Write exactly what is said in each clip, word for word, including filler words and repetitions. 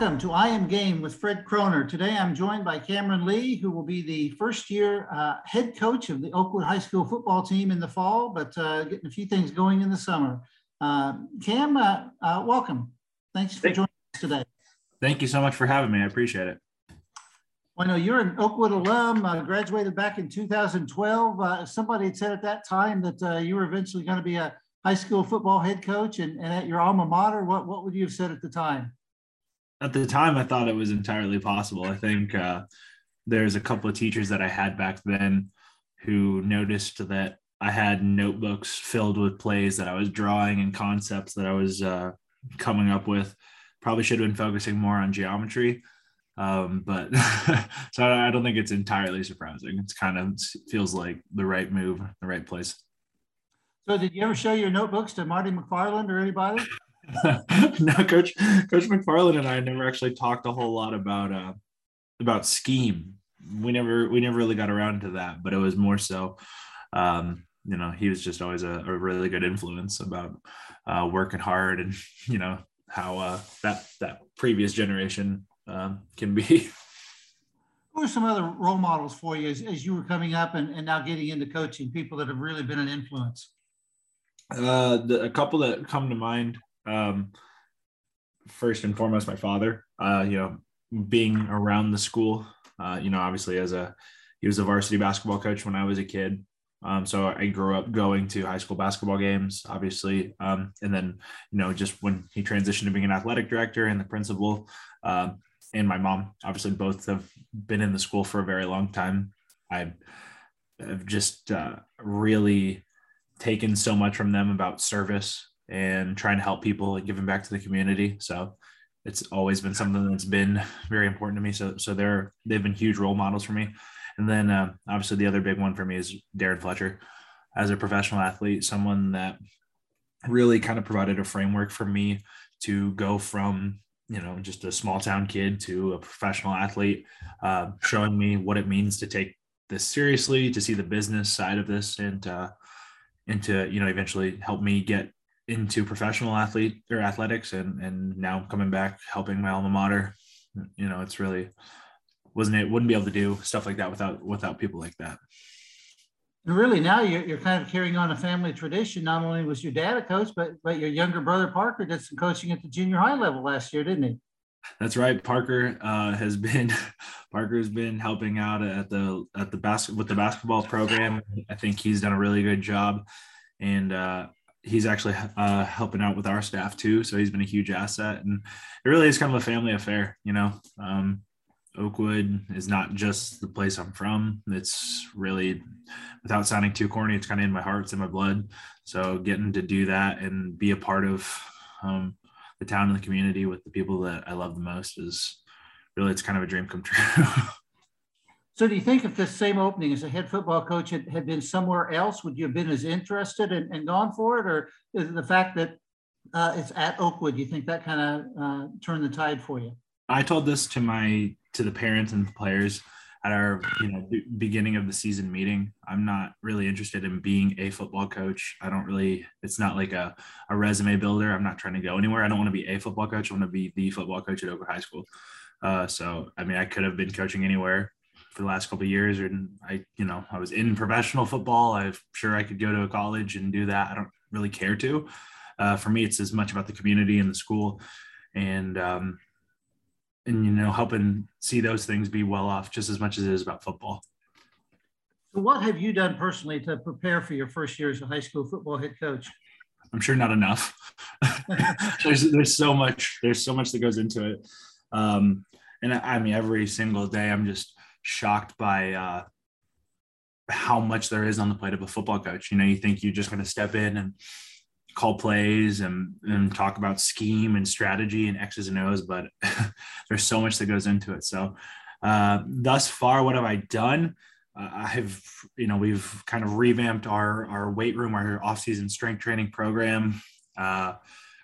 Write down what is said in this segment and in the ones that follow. Welcome to I Am Game with Fred Kroner. Today I'm joined by Cameron Lee, who will be the first year uh, head coach of the Oakwood High School football team in the fall, but uh, getting a few things going in the summer. Uh, Cam, uh, uh, welcome. Thanks for Thank joining us today. Thank you so much for having me. I appreciate it. Well, I know you're an Oakwood alum, uh, graduated back in two thousand twelve. Uh, somebody had said at that time that uh, you were eventually going to be a high school football head coach, and, and at your alma mater, what, what would you have said at the time? At the time, I thought it was entirely possible. I think uh, there's a couple of teachers that I had back then who noticed that I had notebooks filled with plays that I was drawing and concepts that I was uh, coming up with. Probably should have been focusing more on geometry, um, but so I don't think it's entirely surprising. It's kind of it feels like the right move, the right place. So did you ever show your notebooks to Marty McFarland or anybody? No, Coach Coach McFarlane and I never actually talked a whole lot about uh, about scheme. We never we never really got around to that, but it was more so, um, you know, he was just always a, a really good influence about uh, working hard and you know how uh, that that previous generation uh, can be. Who are some other role models for you as, as you were coming up and, and now getting into coaching? People that have really been an influence. Uh, the, a couple that come to mind. Um, first and foremost, my father, uh, you know, being around the school, uh, you know, obviously as a, he was a varsity basketball coach when I was a kid. Um, so I grew up going to high school basketball games, obviously. Um, and then, you know, just when he transitioned to being an athletic director and the principal, um, and my mom, obviously both have been in the school for a very long time. I've, I've just, uh, really taken so much from them about service and trying to help people and giving back to the community. So it's always been something that's been very important to me. So so they're, they've been huge role models for me. And then uh, obviously the other big one for me is Darren Fletcher. As a professional athlete, someone that really kind of provided a framework for me to go from, you know, just a small town kid to a professional athlete, uh, showing me what it means to take this seriously, to see the business side of this and, uh, and to, you know, eventually help me get into professional athlete or athletics and and now coming back helping my alma mater. You know, it's really wasn't it wouldn't be able to do stuff like that without without people like that. And really now you're, you're kind of carrying on a family tradition. Not only was your dad a coach, but but your younger brother Parker did some coaching at the junior high level last year, didn't he? That's right. Parker uh, has been Parker has been helping out at the at the basket with the basketball program. I think he's done a really good job, and uh he's actually uh, helping out with our staff too. So he's been a huge asset, and it really is kind of a family affair. You know, um, Oakwood is not just the place I'm from. It's really, without sounding too corny, it's kind of in my heart, it's in my blood. So getting to do that and be a part of um, the town and the community with the people that I love the most is really, it's kind of a dream come true. So do you think if this same opening as a head football coach had, had been somewhere else, would you have been as interested and, and gone for it? Or is it the fact that uh, it's at Oakwood, you think that kind of uh, turned the tide for you? I told this to my to the parents and the players at our you know beginning of the season meeting. I'm not really interested in being a football coach. I don't really, it's not like a, a resume builder. I'm not trying to go anywhere. I don't want to be a football coach. I want to be the football coach at Oakwood High School. Uh, so, I mean, I could have been coaching anywhere for the last couple of years, and I, you know, I was in professional football. I'm sure I could go to a college and do that. I don't really care to. Uh, for me, it's as much about the community and the school, and um, and you know, helping see those things be well off just as much as it is about football. So, what have you done personally to prepare for your first year as a high school football head coach? I'm sure not enough. there's there's so much there's so much that goes into it, um, and I, I mean, every single day I'm just shocked by uh, how much there is on the plate of a football coach. You know, you think you're just going to step in and call plays and, and talk about scheme and strategy and X's and O's, but there's so much that goes into it. So uh, thus far, what have I done? Uh, I've, you know, we've kind of revamped our, our weight room, our off-season strength training program, uh,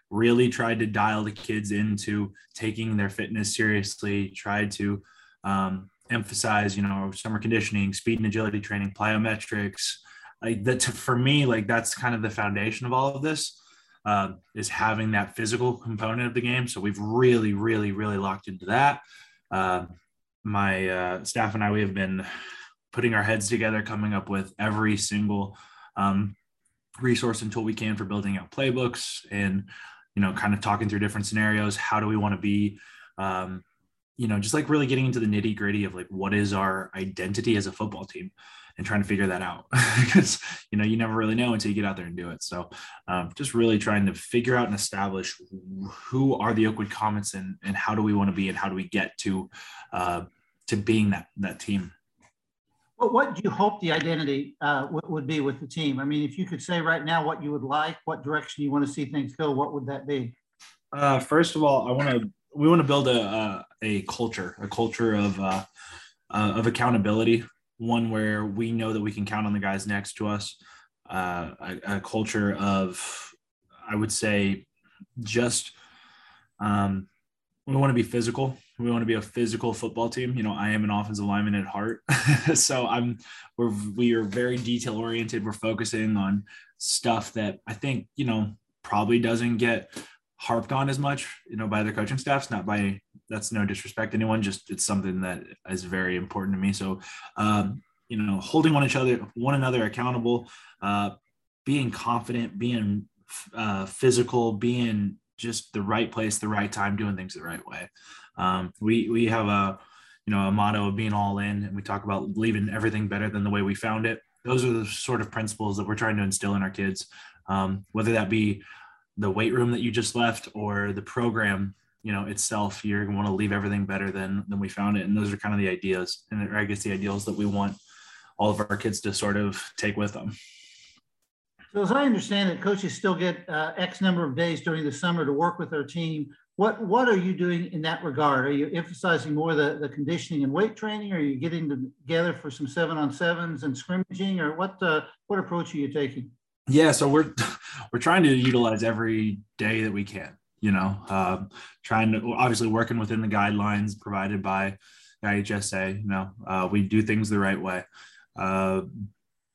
really tried to dial the kids into taking their fitness seriously, tried to, um, emphasize, you know, summer conditioning, speed and agility training, plyometrics. Like that, for me, like that's kind of the foundation of all of this. uh, is having that physical component of the game. So we've really, really, really locked into that. Uh, my uh, staff and I, we have been putting our heads together, coming up with every single um, resource and tool we can for building out playbooks and, you know, kind of talking through different scenarios. How do we want to be, um, you know, just like really getting into the nitty gritty of like, what is our identity as a football team and trying to figure that out because, you know, you never really know until you get out there and do it. So um, just really trying to figure out and establish who are the Oakwood Comets and, and how do we want to be and how do we get to, uh, to being that, that team. Well, what do you hope the identity uh, would be with the team? I mean, if you could say right now what you would like, what direction you want to see things go, what would that be? Uh, first of all, I want to we want to build a, a a culture, a culture of uh, uh, of accountability, one where we know that we can count on the guys next to us, uh, a, a culture of, I would say, just um, we want to be physical. We want to be a physical football team. You know, I am an offensive lineman at heart. so I'm, we're, we are very detail oriented. We're focusing on stuff that I think, you know, probably doesn't get harped on as much, you know, by the coaching staffs, not by, that's no disrespect to anyone, just it's something that is very important to me. So, um, you know, holding one each other, one another accountable, uh, being confident, being uh, physical, being just the right place, the right time, doing things the right way. Um, we, we have a, you know, a motto of being all in, and we talk about leaving everything better than the way we found it. Those are the sort of principles that we're trying to instill in our kids. Um, whether that be the weight room that you just left or the program, you know, itself, you're going to want to leave everything better than, than we found it. And those are kind of the ideas and I guess the ideals that we want all of our kids to sort of take with them. So as I understand it, coaches still get uh, X number of days during the summer to work with their team. What what are you doing in that regard? Are you emphasizing more the, the conditioning and weight training? Or are you getting together for some seven on sevens and scrimmaging? Or what uh, what approach are you taking? Yeah, so we're we're trying to utilize every day that we can. You know, uh, trying to obviously working within the guidelines provided by the I H S A. You know, uh, we do things the right way. Uh,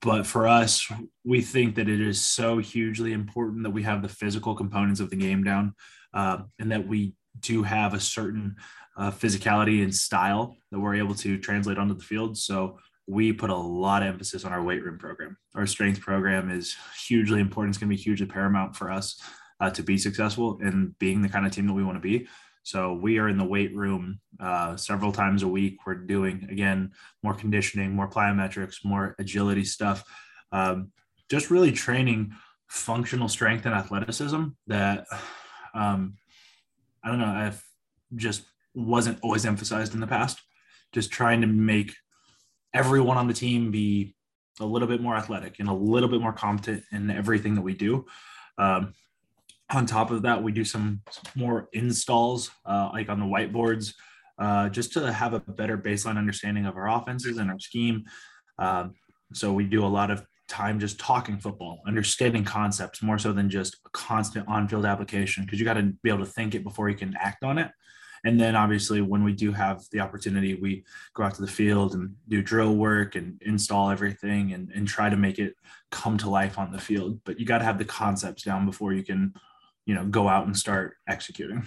But for us, we think that it is so hugely important that we have the physical components of the game down uh, and that we do have a certain uh, physicality and style that we're able to translate onto the field. So we put a lot of emphasis on our weight room program. Our strength program is hugely important. It's going to be hugely paramount for us uh, to be successful and being the kind of team that we want to be. So we are in the weight room uh, several times a week. We're doing, again, more conditioning, more plyometrics, more agility stuff, um, just really training functional strength and athleticism that, um, I don't know, I've just wasn't always emphasized in the past, just trying to make everyone on the team be a little bit more athletic and a little bit more competent in everything that we do. Um, On top of that, we do some more installs, uh, like on the whiteboards, uh, just to have a better baseline understanding of our offenses and our scheme. Um, so we do a lot of time just talking football, understanding concepts more so than just a constant on-field application, because you got to be able to think it before you can act on it. And then obviously when we do have the opportunity, we go out to the field and do drill work and install everything and, and try to make it come to life on the field. But you got to have the concepts down before you can, you know, go out and start executing.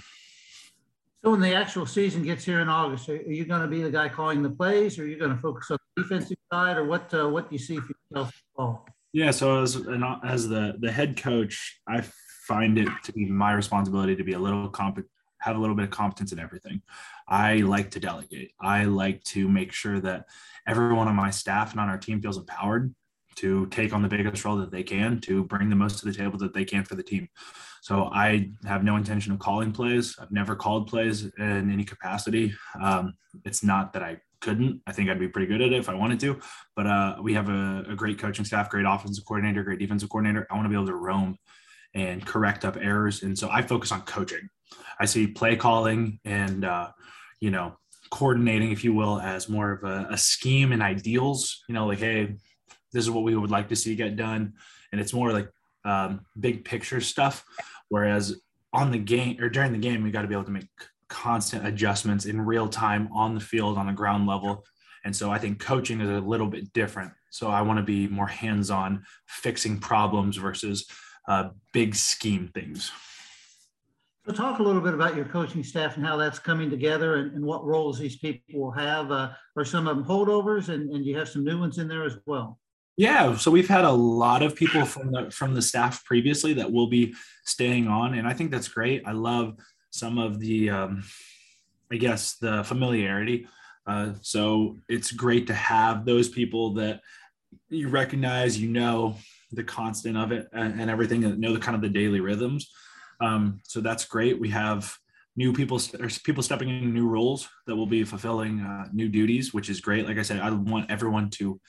So when the actual season gets here in August, are you going to be the guy calling the plays, or are you going to focus on the defensive side, or what uh, what do you see for yourself? Oh. Yeah, so as an, as the, the head coach, I find it to be my responsibility to be a little competent, have a little bit of competence in everything. I like to delegate. I like to make sure that everyone on my staff and on our team feels empowered to take on the biggest role that they can, to bring the most to the table that they can for the team. So I have no intention of calling plays. I've never called plays in any capacity. Um, it's not that I couldn't. I think I'd be pretty good at it if I wanted to, but uh, we have a, a great coaching staff, great offensive coordinator, great defensive coordinator. I want to be able to roam and correct up errors. And so I focus on coaching. I see play calling and, uh, you know, coordinating, if you will, as more of a, a scheme and ideals, you know, like, hey, this is what we would like to see get done. And it's more like um, big picture stuff. Whereas on the game or during the game, we got to be able to make constant adjustments in real time on the field, on the ground level. And so I think coaching is a little bit different. So I want to be more hands-on, fixing problems versus uh, big scheme things. So talk a little bit about your coaching staff and how that's coming together, and, and what roles these people will have. Uh, are some of them holdovers, and, and you have some new ones in there as well? Yeah, so we've had a lot of people from the from the staff previously that will be staying on, and I think that's great. I love some of the, um, I guess, the familiarity. Uh, so it's great to have those people that you recognize, you know, the constant of it and, and everything, and know the kind of the daily rhythms. Um, so that's great. We have new people, or people stepping into new roles that will be fulfilling uh, new duties, which is great. Like I said, I want everyone to,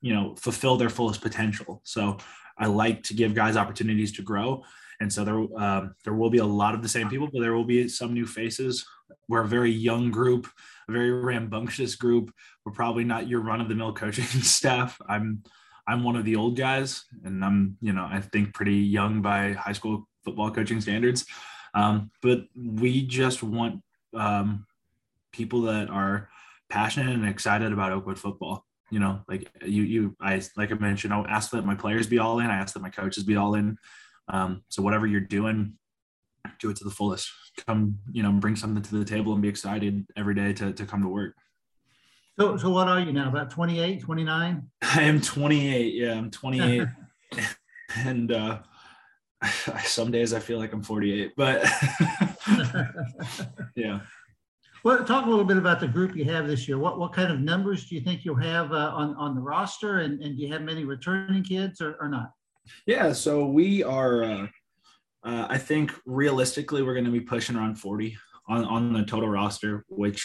you know, fulfill their fullest potential. So I like to give guys opportunities to grow. And so there, um, there will be a lot of the same people, but there will be some new faces. We're a very young group, a very rambunctious group. We're probably not your run of the mill coaching staff. I'm, I'm one of the old guys, and I'm, you know, I think pretty young by high school football coaching standards. Um, but we just want um, people that are passionate and excited about Oakwood football. You know, like you, you, I, like I mentioned, I ask that my players be all in. I ask that my coaches be all in. Um, so whatever you're doing, do it to the fullest. Come, you know, bring something to the table and be excited every day to, to come to work. So, so what are you now, about twenty-eight, twenty-nine? I am twenty-eight. Yeah, I'm twenty-eight. And uh, some days I feel like I'm forty-eight, but yeah. Well, talk a little bit about the group you have this year. What what kind of numbers do you think you'll have uh, on, on the roster? And, and do you have many returning kids or, or not? Yeah, so we are, uh, uh, I think realistically, we're going to be pushing around forty on, on the total roster, which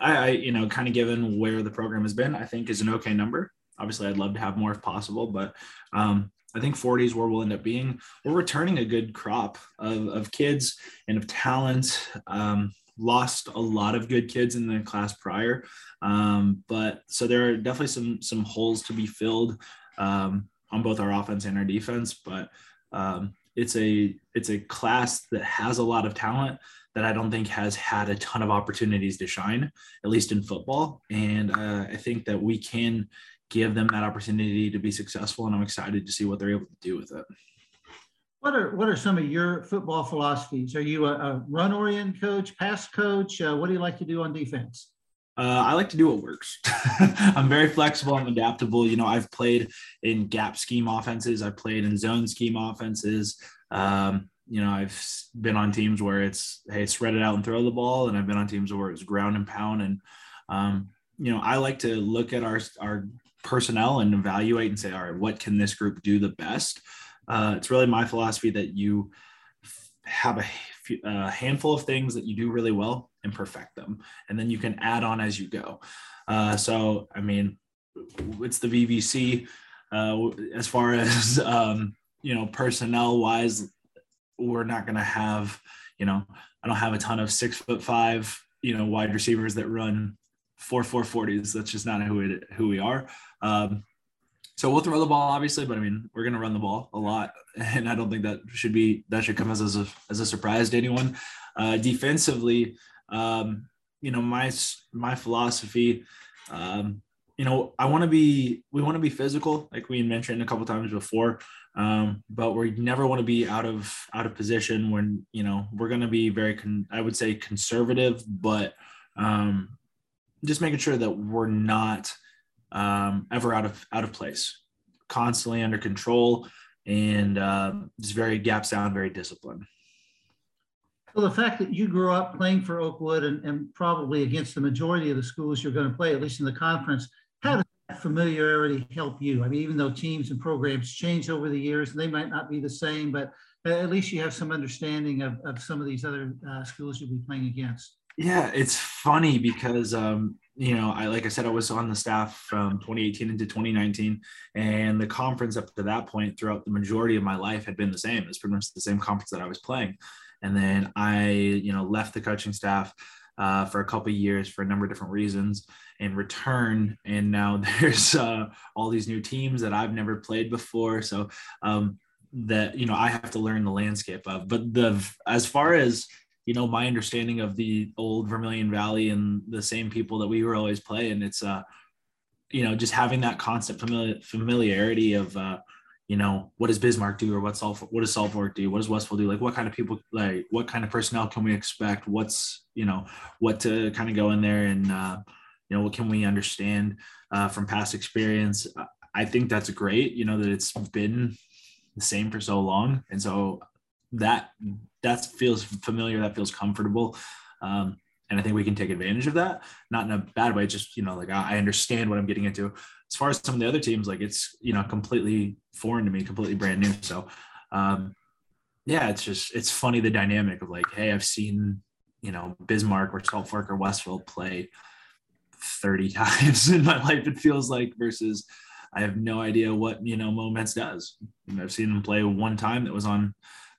I, I you know, kind of given where the program has been, I think is an okay number. Obviously, I'd love to have more if possible, but um, I think forty is where we'll end up being. We're returning a good crop of, of kids and of talent. Um, lost a lot of good kids in the class prior. Um, but so there are definitely some, some holes to be filled um, on both our offense and our defense, but um, it's a, it's a class that has a lot of talent that I don't think has had a ton of opportunities to shine, at least in football. And uh, I think that we can give them that opportunity to be successful, and I'm excited to see what they're able to do with it. What are, what are some of your football philosophies? Are you a, a run-oriented coach, pass coach? Uh, what do you like to do on defense? Uh, I like to do what works. I'm very flexible. I'm adaptable. You know, I've played in gap scheme offenses. I've played in zone scheme offenses. Um, you know, I've been on teams where it's, hey, spread it out and throw the ball. And I've been on teams where it's ground and pound. And, um, you know, I like to look at our, our personnel and evaluate and say, all right, what can this group do the best? Uh, it's really my philosophy that you f- have a, f- a handful of things that you do really well and perfect them. And then you can add on as you go. Uh, so, I mean, it's the V B C uh, as far as, um, you know, personnel wise, we're not going to have, you know, I don't have a ton of six foot five, you know, wide receivers that run four, four forties. That's just not who it, who we are. Um, So we'll throw the ball, obviously, but I mean, we're going to run the ball a lot, and I don't think that should be that should come as a as a surprise to anyone. Uh, defensively, um, you know, my my philosophy, um, you know, I want to be we want to be physical, like we mentioned a couple times before, um, but we never want to be out of out of position. When you know, we're going to be very con- I would say conservative, but um, just making sure that we're not um ever out of out of place, constantly under control, and uh just very gap sound, very disciplined. Well, the fact that you grew up playing for Oakwood and, and probably against the majority of the schools you're going to play, at least in the conference, how does that familiarity help you? I mean, even though teams and programs change over the years and they might not be the same, but at least you have some understanding of, of some of these other uh, schools you'll be playing against. Yeah, it's funny because um you know, I, like I said, I was on the staff from twenty eighteen into twenty nineteen, and the conference up to that point throughout the majority of my life had been the same. It's pretty much the same conference that I was playing. And then I, you know, left the coaching staff uh, for a couple of years for a number of different reasons and returned. And now there's uh, all these new teams that I've never played before. So um, that, you know, I have to learn the landscape of, but the, as far as, you know, my understanding of the old Vermilion Valley and the same people that we were always playing, it's, uh, you know, just having that constant familiar, familiarity of, uh, you know, what does Bismarck do, or what's all, what does Salt Fork do? What does Westville do? Like, what kind of people, like, what kind of personnel can we expect? What's, you know, what to kind of go in there and, uh, you know, what can we understand uh, from past experience? I think that's great, you know, that it's been the same for so long. And so that, that feels familiar. That feels comfortable. Um, and I think we can take advantage of that, not in a bad way, just, you know, like I understand what I'm getting into. As far as some of the other teams, like it's, you know, completely foreign to me, completely brand new. So, um, yeah, it's just, it's funny, the dynamic of like, hey, I've seen, you know, Bismarck or Salt Fork or Westville play thirty times in my life, it feels like, versus I have no idea what, you know, Moments does. And I've seen them play one time that was on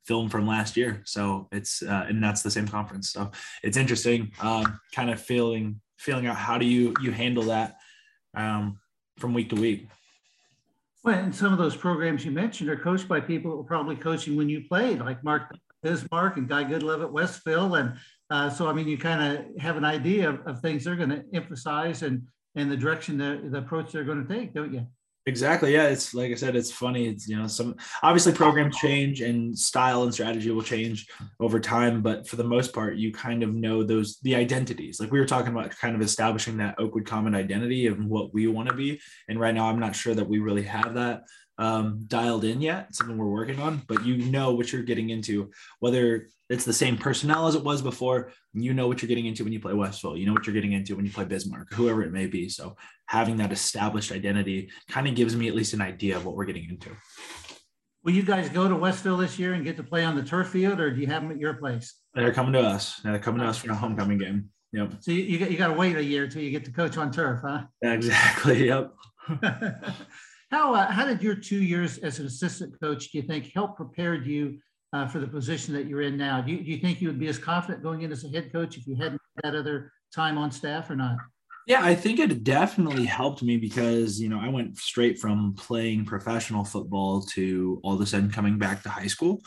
film from last year. So it's, uh, and that's the same conference. So it's interesting, um, kind of feeling, feeling out how do you, you handle that um, from week to week. Well, and some of those programs you mentioned are coached by people that were probably coaching when you played, like Mark Bismarck and Guy Goodlove at Westville. And uh, so, I mean, you kind of have an idea of, of things they're going to emphasize and, and the direction, the, the approach they're going to take, don't you? Exactly. Yeah. It's like I said, it's funny. It's, you know, some obviously programs change and style and strategy will change over time, but for the most part, you kind of know those, the identities, like we were talking about, kind of establishing that Oakwood common identity and what we want to be. And right now I'm not sure that we really have that um, dialed in yet. It's something we're working on, but you know what you're getting into, whether it's the same personnel as it was before, you know what you're getting into when you play Westville, you know what you're getting into when you play Bismarck, whoever it may be. So having that established identity kind of gives me at least an idea of what we're getting into. Will you guys go to Westville this year and get to play on the turf field, or do you have them at your place? They're coming to us. They're coming to us for a homecoming game. Yep. So you, you, you got to wait a year until you get to coach on turf, huh? Exactly. Yep. How, uh, how did your two years as an assistant coach, do you think, help prepare you uh, for the position that you're in now? Do you, do you think you would be as confident going in as a head coach if you hadn't had that other time on staff or not? Yeah, I think it definitely helped me because, you know, I went straight from playing professional football to all of a sudden coming back to high school.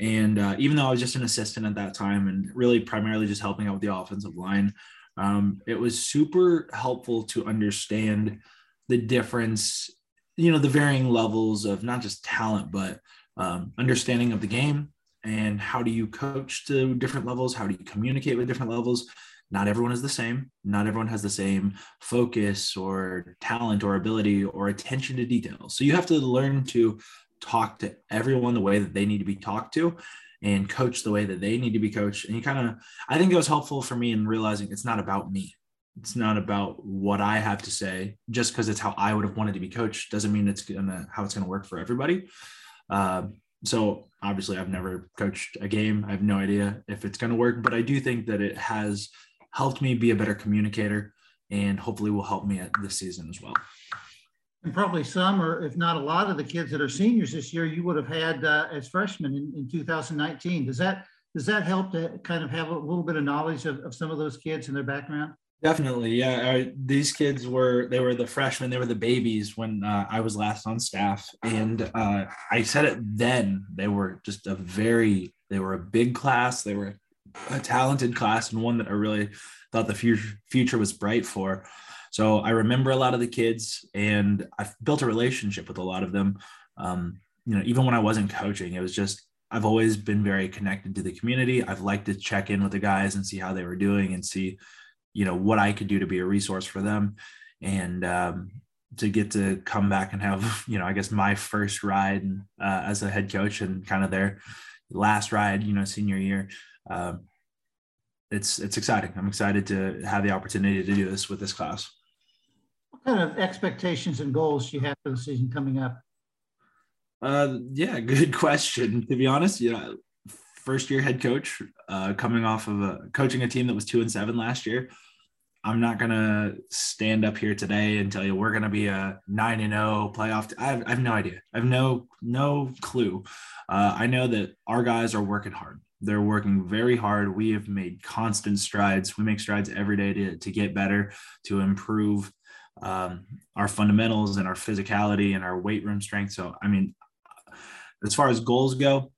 And uh, even though I was just an assistant at that time and really primarily just helping out with the offensive line, um, it was super helpful to understand the difference, you know, the varying levels of not just talent, but um, understanding of the game and how do you coach to different levels? How do you communicate with different levels? Not everyone is the same. Not everyone has the same focus or talent or ability or attention to detail. So you have to learn to talk to everyone the way that they need to be talked to and coach the way that they need to be coached. And you kind of, I think it was helpful for me in realizing it's not about me. It's not about what I have to say. Just because it's how I would have wanted to be coached doesn't mean it's gonna, how it's going to work for everybody. Uh, so obviously I've never coached a game. I have no idea if it's going to work, but I do think that it has helped me be a better communicator and hopefully will help me at this season as well. And probably some, or if not a lot of the kids that are seniors this year, you would have had uh, as freshmen in, in two thousand nineteen. Does that, does that help to kind of have a little bit of knowledge of, of some of those kids and their background? Definitely. Yeah. I, these kids were, they were the freshmen, they were the babies when uh, I was last on staff. And uh, I said it then, they were just a very, they were a big class. They were a talented class and one that I really thought the future, future was bright for. So I remember a lot of the kids and I've built a relationship with a lot of them. Um, you know, even when I wasn't coaching, it was just, I've always been very connected to the community. I've liked to check in with the guys and see how they were doing and see, you know, what I could do to be a resource for them. And um, to get to come back and have, you know, I guess my first ride uh, as a head coach and kind of their last ride, you know, senior year. Um, it's, it's exciting. I'm excited to have the opportunity to do this with this class. What kind of expectations and goals do you have for the season coming up? Uh, yeah, good question. To be honest, you know, first year head coach uh, coming off of a, coaching a team that was two and seven last year. I'm not going to stand up here today and tell you we're going to be a nine and oh playoff. I have, I have no idea. I have no, no clue. Uh, I know that our guys are working hard. They're working very hard. We have made constant strides. We make strides every day to, to get better, to improve um, our fundamentals and our physicality and our weight room strength. So, I mean, as far as goals go,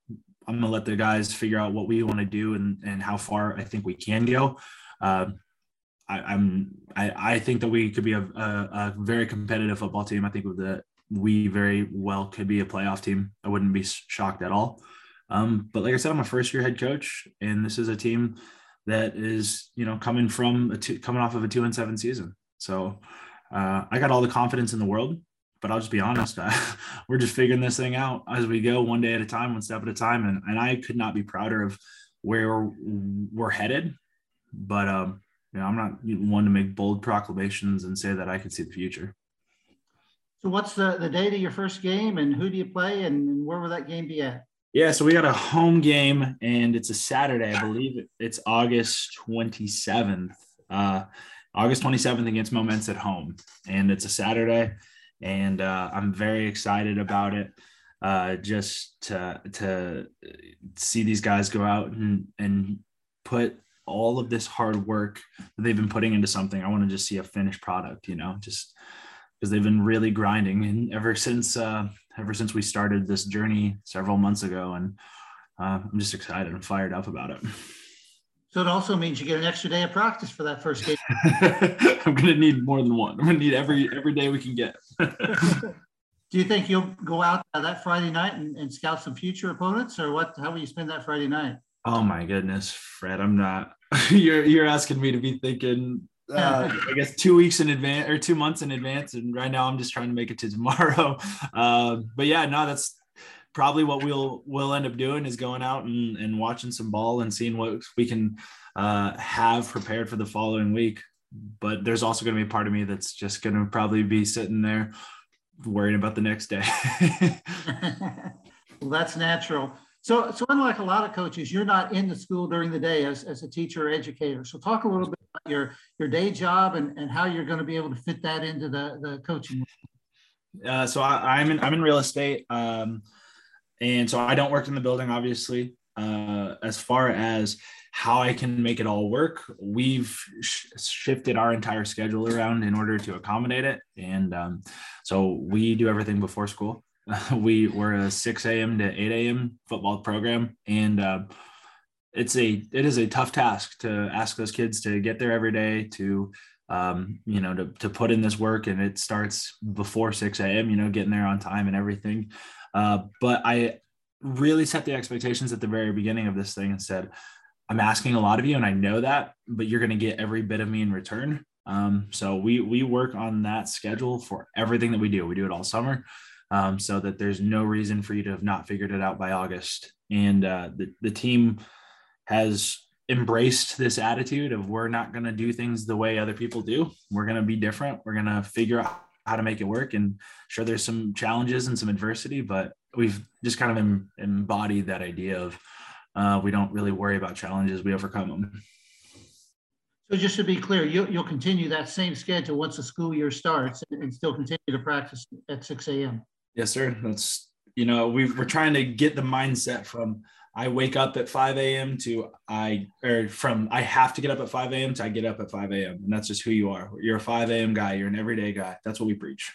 I'm going to let the guys figure out what we want to do and, and how far I think we can go. Uh, I, I'm, I, I think that we could be a, a, a very competitive football team. I think with the we very well could be a playoff team. I wouldn't be shocked at all. Um, but like I said, I'm a first year head coach, and this is a team that is, you know, coming from a two, coming off of a two and seven season. So uh, I got all the confidence in the world, but I'll just be honest. I, we're just figuring this thing out as we go, one day at a time, one step at a time. And, and I could not be prouder of where we're headed, but um, you know, I'm not one to make bold proclamations and say that I could see the future. So what's the, the date of your first game, and who do you play, and where will that game be at? Yeah, so we got a home game, and it's a Saturday. I believe it's August twenty-seventh. Uh, August twenty-seventh against Moments at home, and it's a Saturday, and uh, I'm very excited about it. Uh, just to to see these guys go out and, and put all of this hard work that they've been putting into something. I want to just see a finished product, you know, just because they've been really grinding, and ever since uh, ever since we started this journey several months ago, and uh, I'm just excited and fired up about it. So it also means you get an extra day of practice for that first game. I'm going to need more than one. I'm going to need every every day we can get. Do you think you'll go out uh, that Friday night and, and scout some future opponents, or what? How will you spend that Friday night? Oh my goodness, Fred! I'm not. you're you're asking me to be thinking. Uh, I guess two weeks in advance or two months in advance. And right now I'm just trying to make it to tomorrow. Uh, but yeah, no, that's probably what we'll, we'll end up doing, is going out and, and watching some ball and seeing what we can uh, have prepared for the following week. But there's also going to be a part of me that's just going to probably be sitting there worrying about the next day. Well, that's natural. So, so unlike a lot of coaches, you're not in the school during the day as, as a teacher or educator. So talk a little bit about your, your day job and, and how you're going to be able to fit that into the, the coaching. Uh, so I, I'm in, I'm in real estate. Um, and so I don't work in the building, obviously. Uh, as far as how I can make it all work, we've sh- shifted our entire schedule around in order to accommodate it. And um, so we do everything before school. We were a six a.m. to eight a.m. football program, and uh, it's a it is a tough task to ask those kids to get there every day to, um, you know, to to put in this work, and it starts before six a.m., you know, getting there on time and everything. Uh, but I really set the expectations at the very beginning of this thing and said, I'm asking a lot of you, and I know that, but you're going to get every bit of me in return. Um, so we we work on that schedule for everything that we do. We do it all summer. Um, so that there's no reason for you to have not figured it out by August. And uh, the, the team has embraced this attitude of, we're not going to do things the way other people do. We're going to be different. We're going to figure out how to make it work. And sure, there's some challenges and some adversity, but we've just kind of em- embodied that idea of uh, we don't really worry about challenges. We overcome them. So just to be clear, you'll, you'll continue that same schedule once the school year starts, and, and still continue to practice at six a.m. Yes, sir. That's, you know, we've, we're trying to get the mindset from I wake up at five a.m. to I, or from I have to get up at five a.m. to I get up at five a.m. And that's just who you are. You're a five a.m. guy. You're an everyday guy. That's what we preach.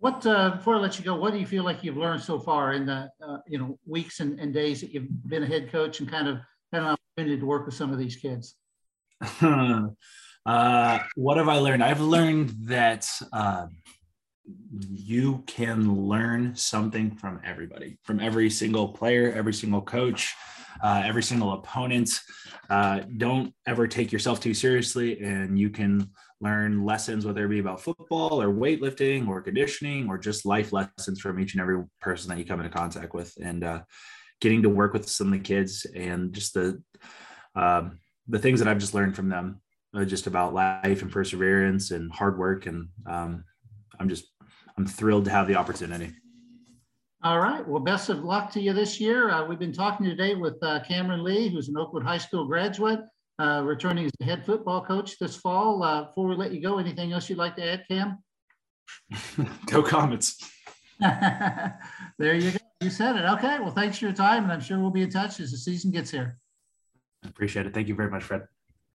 What, uh, before I let you go, what do you feel like you've learned so far in the, uh, you know, weeks and, and days that you've been a head coach and kind of had an opportunity to work with some of these kids? uh, what have I learned? I've learned that, uh, you can learn something from everybody, from every single player, every single coach, uh, every single opponent. Uh, don't ever take yourself too seriously, and you can learn lessons, whether it be about football or weightlifting or conditioning, or just life lessons from each and every person that you come into contact with. And uh, getting to work with some of the kids, and just the um, the things that I've just learned from them, uh, just about life and perseverance and hard work. And um, I'm just I'm thrilled to have the opportunity. All right. Well, best of luck to you this year. Uh, we've been talking today with uh, Cameron Lee, who's an Oakwood High School graduate, uh, returning as the head football coach this fall. Uh, before we let you go, anything else you'd like to add, Cam? No comments. There you go. You said it. Okay. Well, thanks for your time, and I'm sure we'll be in touch as the season gets here. I appreciate it. Thank you very much, Fred.